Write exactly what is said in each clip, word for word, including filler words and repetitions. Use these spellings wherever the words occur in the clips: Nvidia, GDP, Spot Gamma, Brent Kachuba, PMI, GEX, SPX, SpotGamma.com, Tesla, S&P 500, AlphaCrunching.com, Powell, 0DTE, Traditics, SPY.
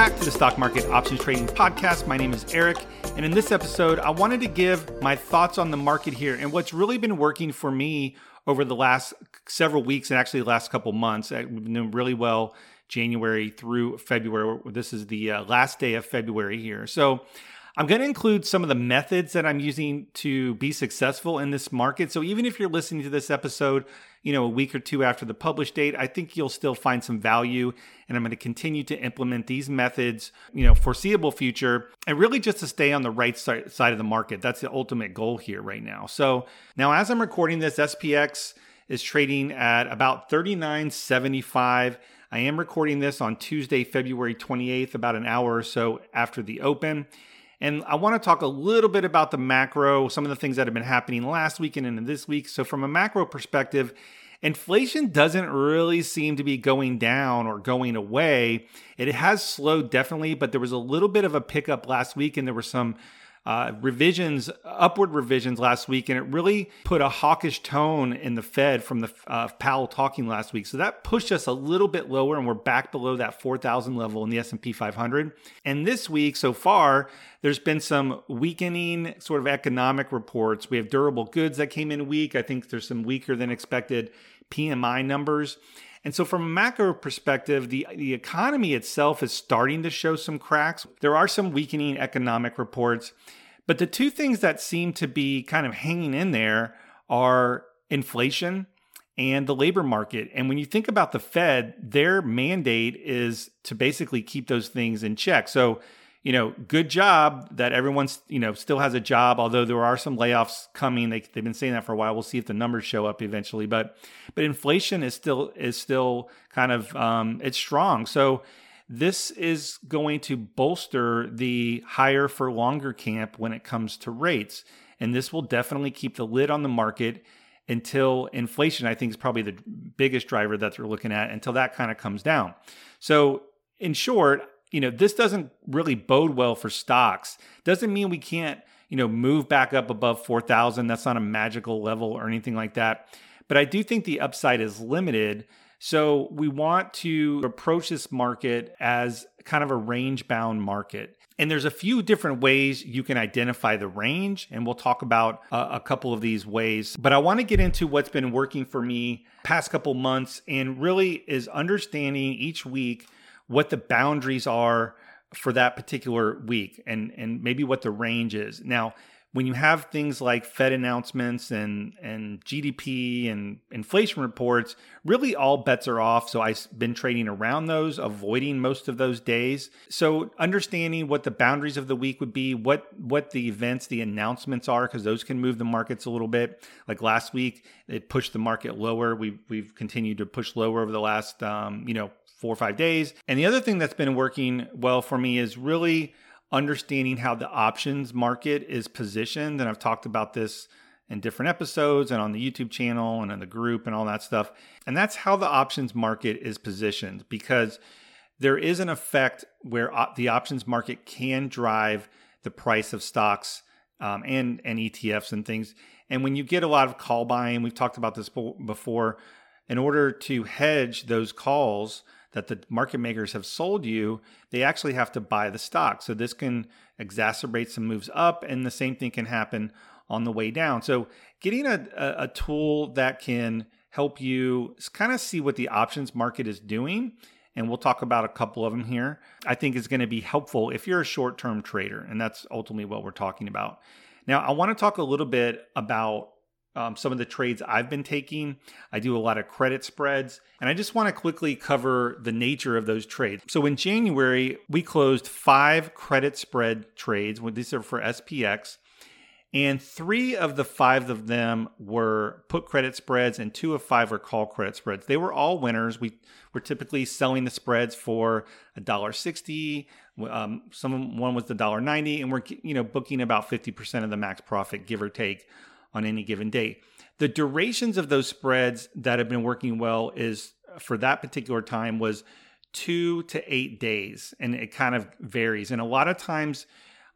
back to the Stock Market Options Trading Podcast. My name is Eric, and in this episode, I wanted to give my thoughts on the market here and what's really been working for me over the last several weeks and actually the last couple months. We've been doing really well January through February. This is the uh, last day of February here. So I'm going to include some of the methods that I'm using to be successful in this market. So even if you're listening to this episode, you know, a week or two after the publish date, I think you'll still find some value. And I'm going to continue to implement these methods, you know, foreseeable future, and really just to stay on the right side of the market. That's the ultimate goal here right now. So now as I'm recording this, S P X is trading at about thirty-nine seventy-five. I am recording this on Tuesday, February twenty-eighth, about an hour or so after the open. And I want to talk a little bit about the macro, some of the things that have been happening last weekend and this week. So from a macro perspective, inflation doesn't really seem to be going down or going away. It has slowed definitely, but there was a little bit of a pickup last week, and there were some uh, revisions, upward revisions last week, and it really put a hawkish tone in the Fed from the uh, Powell talking last week. So that pushed us a little bit lower, and we're back below that four thousand level in the S and P five hundred. And this week so far, there's been some weakening sort of economic reports. We have durable goods that came in weak. I think there's some weaker than expected P M I numbers. And so from a macro perspective, the, the economy itself is starting to show some cracks. There are some weakening economic reports, but the two things that seem to be kind of hanging in there are inflation and the labor market. And when you think about the Fed, their mandate is to basically keep those things in check. So, you know, good job that everyone's, you know, still has a job, although there are some layoffs coming. They, they've been saying that for a while. We'll see if the numbers show up eventually. But but inflation is still is still kind of, um, it's strong. So this is going to bolster the higher for longer camp when it comes to rates. And this will definitely keep the lid on the market until inflation, I think, is probably the biggest driver that they're looking at, until that kind of comes down. So in short, you know, this doesn't really bode well for stocks. Doesn't mean we can't, you know, move back up above four thousand. That's not a magical level or anything like that. But I do think the upside is limited. So we want to approach this market as kind of a range-bound market. And there's a few different ways you can identify the range, and we'll talk about a, a couple of these ways. But I want to get into what's been working for me past couple months, and really is understanding each week what the boundaries are for that particular week, and, and maybe what the range is. Now, when you have things like Fed announcements and, and G D P and inflation reports, really all bets are off. So I've been trading around those, avoiding most of those days. So understanding what the boundaries of the week would be, what, what the events, the announcements are, because those can move the markets a little bit. Like last week, it pushed the market lower. We've, we've continued to push lower over the last, um, you know, four or five days. And the other thing that's been working well for me is really understanding how the options market is positioned. And I've talked about this in different episodes and on the YouTube channel and in the group and all that stuff. And that's how the options market is positioned, because there is an effect where op- the options market can drive the price of stocks um, and, and E T Fs and things. And when you get a lot of call buying, we've talked about this before, in order to hedge those calls that the market makers have sold you, they actually have to buy the stock. So this can exacerbate some moves up, and the same thing can happen on the way down. So getting a, a tool that can help you kind of see what the options market is doing, and we'll talk about a couple of them here, I think is going to be helpful if you're a short-term trader, and that's ultimately what we're talking about. Now, I want to talk a little bit about Um, some of the trades I've been taking. I do a lot of credit spreads, and I just want to quickly cover the nature of those trades. So in January, we closed five credit spread trades. These are for S P X, and three of the five of them were put credit spreads, and two of five were call credit spreads. They were all winners. We were typically selling the spreads for one dollar sixty. Um, some one was the one dollar ninety, and we're you know booking about fifty percent of the max profit, give or take, on any given day. The durations of those spreads that have been working well is, for that particular time, was two to eight days. And it kind of varies. And a lot of times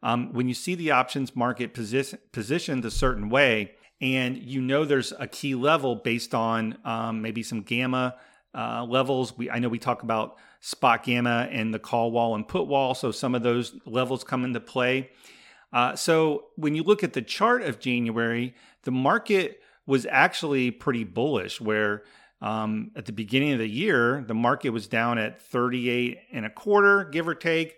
um, when you see the options market position, positioned a certain way, and you know there's a key level based on um, maybe some gamma uh, levels. We I know we talk about Spot Gamma and the call wall and put wall, so some of those levels come into play. Uh, so when you look at the chart of January, the market was actually pretty bullish, where um, at the beginning of the year, the market was down at thirty-eight and a quarter, give or take,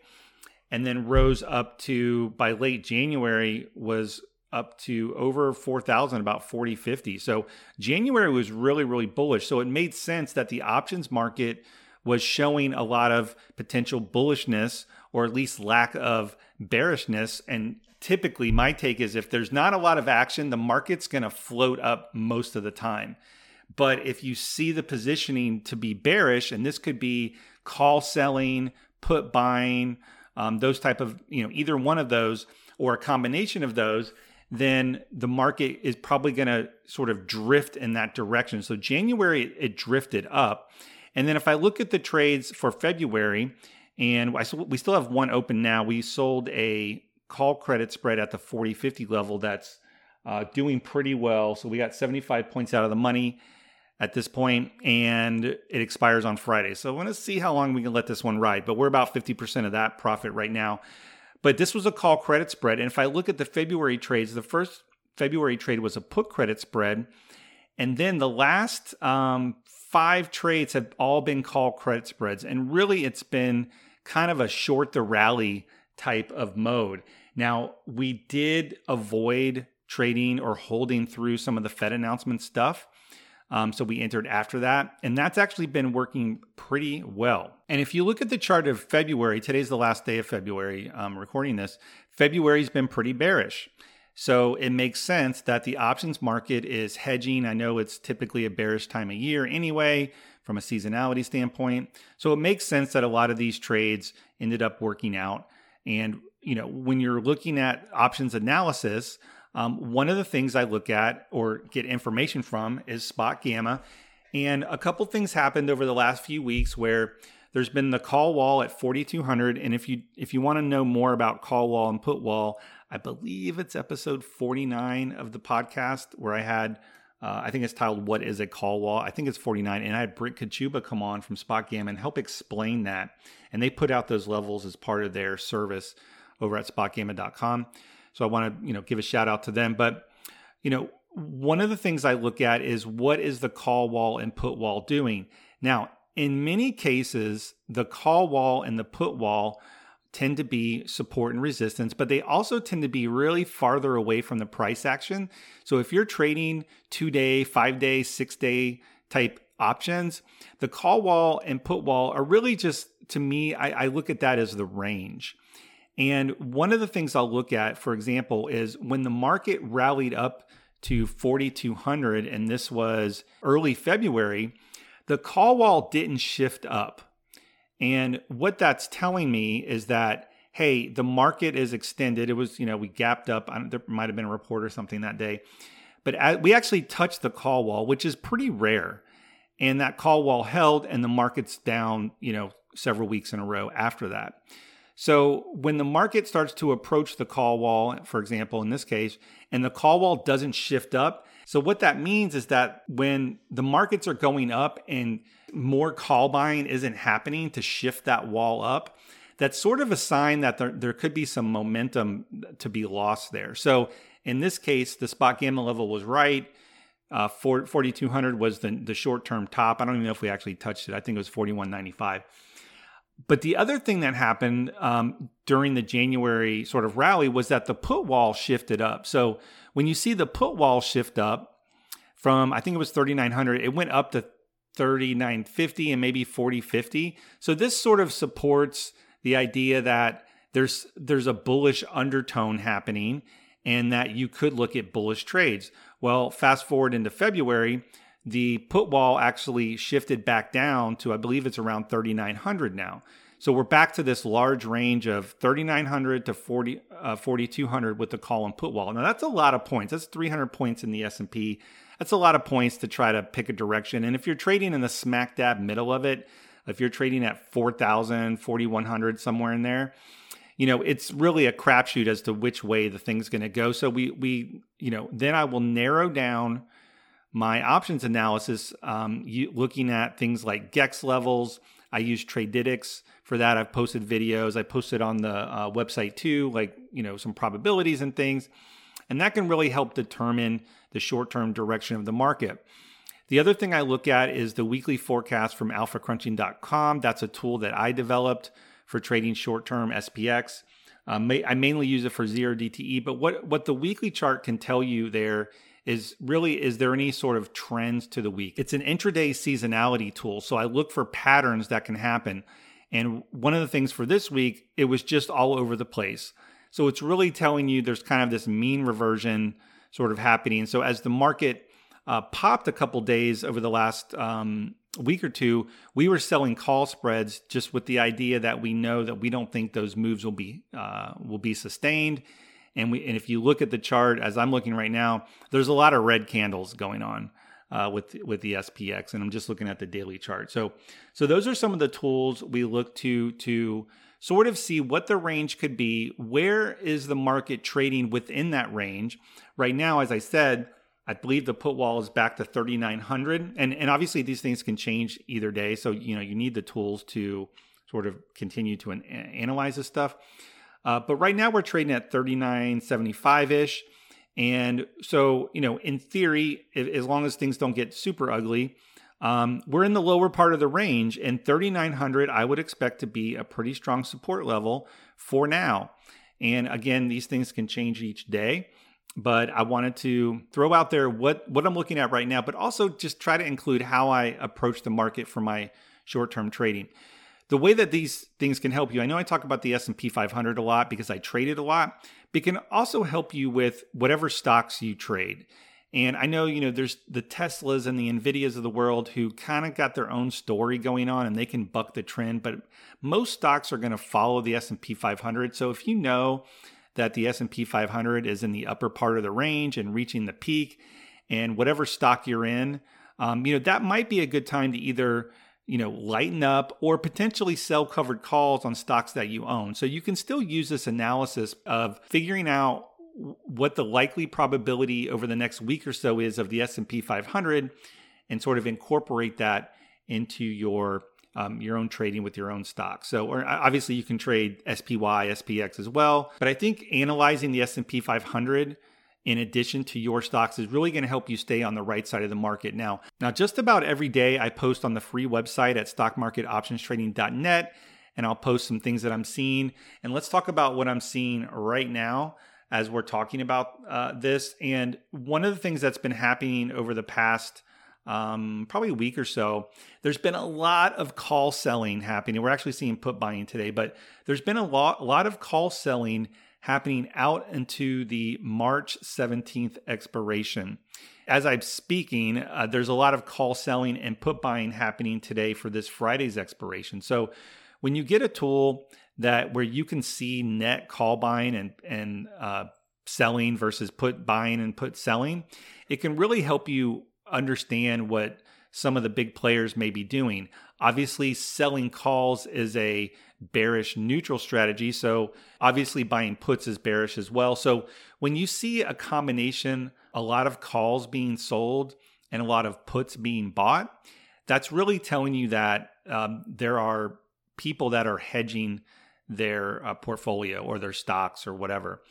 and then rose up to, by late January, was up to over four thousand, about forty fifty. So January was really, really bullish. So it made sense that the options market was showing a lot of potential bullishness, or at least lack of bearishness. And typically my take is, if there's not a lot of action, the market's going to float up most of the time. But if you see the positioning to be bearish, and this could be call selling, put buying, um, those type of, you know, either one of those or a combination of those, then the market is probably going to sort of drift in that direction. So January, it drifted up. And then if I look at the trades for February, and I, we still have one open now, we sold a call credit spread at the forty fifty level that's uh, doing pretty well. So we got seventy-five points out of the money at this point, and it expires on Friday. So I want to see how long we can let this one ride, but we're about fifty percent of that profit right now. But this was a call credit spread. And if I look at the February trades, the first February trade was a put credit spread. And then the last um, five trades have all been call credit spreads. And really, it's been kind of a short the rally type of mode. Now, we did avoid trading or holding through some of the Fed announcement stuff. Um, so we entered after that. And that's actually been working pretty well. And if you look at the chart of February, today's the last day of February, um, recording this, February's been pretty bearish. So it makes sense that the options market is hedging. I know it's typically a bearish time of year anyway, from a seasonality standpoint. So it makes sense that a lot of these trades ended up working out. And, you know, when you're looking at options analysis, um, one of the things I look at or get information from is Spot Gamma. And a couple things happened over the last few weeks where there's been the call wall at forty-two hundred. And if you if you want to know more about call wall and put wall, I believe it's episode forty-nine of the podcast where I had, uh, I think it's titled, What is a Call Wall? I think it's forty-nine. And I had Brent Kachuba come on from Spot Gamma and help explain that. And they put out those levels as part of their service over at Spot Gamma dot com. So I want to, you know, give a shout out to them. But, you know, one of the things I look at is, what is the call wall and put wall doing? Now, in many cases, the call wall and the put wall tend to be support and resistance, but they also tend to be really farther away from the price action. So if you're trading two day, five day, six day type options, the call wall and put wall are really just, to me, I, I look at that as the range. And one of the things I'll look at, for example, is when the market rallied up to forty-two hundred, and this was early February, the call wall didn't shift up. And what that's telling me is that, hey, the market is extended. It was, you know, we gapped up. I don't, there might have been a report or something that day. But as, we actually touched the call wall, which is pretty rare. And that call wall held, and the market's down, you know, several weeks in a row after that. So when the market starts to approach the call wall, for example, in this case, and the call wall doesn't shift up, so what that means is that when the markets are going up and more call buying isn't happening to shift that wall up, that's sort of a sign that there, there could be some momentum to be lost there. So in this case, the Spot Gamma level was right. Uh, forty-two hundred was the, the short-term top. I don't even know if we actually touched it. I think it was forty-one ninety-five. But the other thing that happened um, during the January sort of rally was that the put wall shifted up. So when you see the put wall shift up from, I think it was thirty-nine hundred, it went up to thirty-nine fifty and maybe forty fifty. So this sort of supports the idea that there's there's a bullish undertone happening and that you could look at bullish trades. Well, fast forward into February, the put wall actually shifted back down to, I believe it's around thirty-nine hundred now. So we're back to this large range of thirty-nine hundred to forty-two hundred with the call and put wall. Now that's a lot of points. That's three hundred points in the S and P. That's a lot of points to try to pick a direction. And if you're trading in the smack dab middle of it, if you're trading at four thousand, forty-one hundred, somewhere in there, you know, it's really a crapshoot as to which way the thing's going to go. So we, we, you know, then I will narrow down my options analysis, um, you, looking at things like G E X levels. I use Traditics for that. I've posted videos. I posted on the uh, website too, like, you know, some probabilities and things. And that can really help determine the short-term direction of the market. The other thing I look at is the weekly forecast from alpha crunching dot com. That's a tool that I developed for trading short-term S P X. Um, I mainly use it for zero D T E, but what, what the weekly chart can tell you there is really, is there any sort of trends to the week? It's an intraday seasonality tool, so I look for patterns that can happen. And one of the things for this week, it was just all over the place. So it's really telling you there's kind of this mean reversion sort of happening. So as the market uh, popped a couple days over the last um, week or two, we were selling call spreads just with the idea that we know that we don't think those moves will be uh, will be sustained. And we and if you look at the chart, as I'm looking right now, there's a lot of red candles going on uh, with with the S P X, and I'm just looking at the daily chart. So so those are some of the tools we look to to sort of see what the range could be. Where is the market trading within that range? Right now, as I said, I believe the put wall is back to thirty-nine hundred. And, and obviously these things can change either day. So, you know, you need the tools to sort of continue to an, analyze this stuff. Uh, but right now we're trading at thirty-nine seventy-five-ish. And so, you know, in theory, if, as long as things don't get super ugly, Um, we're in the lower part of the range, and thirty-nine hundred I would expect to be a pretty strong support level for now. And again, these things can change each day, but I wanted to throw out there what, what I'm looking at right now, but also just try to include how I approach the market for my short-term trading. The way that these things can help you, I know I talk about the S and P five hundred a lot because I trade it a lot, but it can also help you with whatever stocks you trade. And I know, you know, there's the Teslas and the Nvidias of the world who kind of got their own story going on, and they can buck the trend. But most stocks are going to follow the S and P five hundred. So if you know that the S and P five hundred is in the upper part of the range and reaching the peak, and whatever stock you're in, um, you know, that might be a good time to either, you know, lighten up or potentially sell covered calls on stocks that you own. So you can still use this analysis of figuring out what the likely probability over the next week or so is of the S and P five hundred, and sort of incorporate that into your um, your own trading with your own stocks. So, or obviously you can trade S P Y, S P X as well, but I think analyzing the S and P five hundred in addition to your stocks is really going to help you stay on the right side of the market. Now, now just about every day I post on the free website at stock market options trading dot net, and I'll post some things that I'm seeing. And let's talk about what I'm seeing right now as we're talking about uh, this. And one of the things that's been happening over the past um, probably week or so, there's been a lot of call selling happening. We're actually seeing put buying today, but there's been a lot, a lot of call selling happening out into the March seventeenth expiration. As I'm speaking, uh, there's a lot of call selling and put buying happening today for this Friday's expiration. So when you get a tool that where you can see net call buying and, and uh, selling versus put buying and put selling, it can really help you understand what some of the big players may be doing. Obviously, selling calls is a bearish neutral strategy. So obviously buying puts is bearish as well. So when you see a combination, a lot of calls being sold and a lot of puts being bought, that's really telling you that um, there are people that are hedging their uh, portfolio or their stocks or whatever.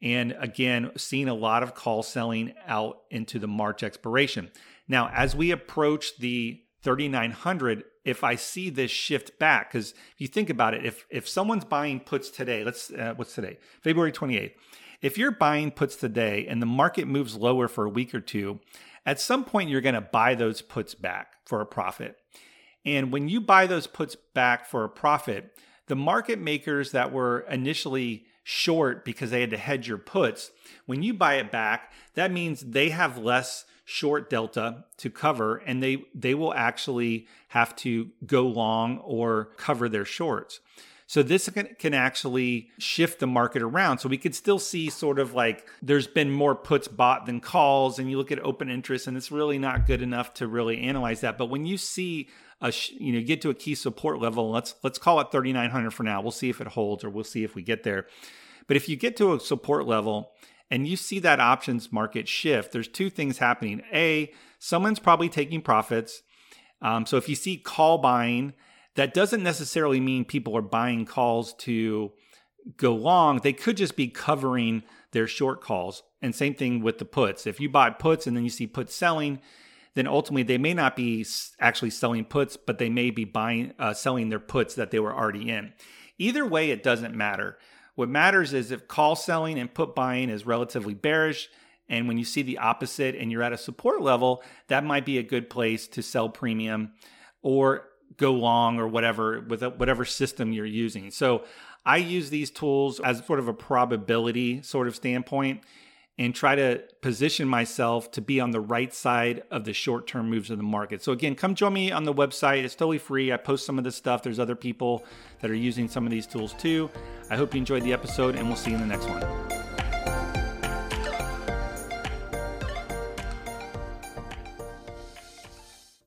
And again, seeing a lot of call selling out into the March expiration. Now, as we approach the thirty-nine hundred, if I see this shift back, because if you think about it, if if someone's buying puts today, let's uh, what's today? February twenty-eighth. If you're buying puts today and the market moves lower for a week or two, at some point you're going to buy those puts back for a profit. And when you buy those puts back for a profit, the market makers that were initially short because they had to hedge your puts, when you buy it back, that means they have less short delta to cover, and they, they will actually have to go long or cover their shorts. So this can, can actually shift the market around. So we could still see sort of like there's been more puts bought than calls, and you look at open interest, and it's really not good enough to really analyze that. But when you see a, you know, get to a key support level, let's let's call it thirty-nine hundred for now. We'll see if it holds, or we'll see if we get there. But if you get to a support level and you see that options market shift, there's two things happening. A, someone's probably taking profits. Um, so if you see call buying, that doesn't necessarily mean people are buying calls to go long. They could just be covering their short calls. And same thing with the puts. If you buy puts and then you see puts selling, then ultimately they may not be actually selling puts, but they may be buying, uh, selling their puts that they were already in. Either way, it doesn't matter. What matters is if call selling and put buying is relatively bearish, and when you see the opposite and you're at a support level, that might be a good place to sell premium or go long or whatever with whatever system you're using. So I use these tools as sort of a probability sort of standpoint and try to position myself to be on the right side of the short-term moves of the market. So again, come join me on the website. It's totally free. I post some of this stuff. There's other people that are using some of these tools too. I hope you enjoyed the episode, and we'll see you in the next one.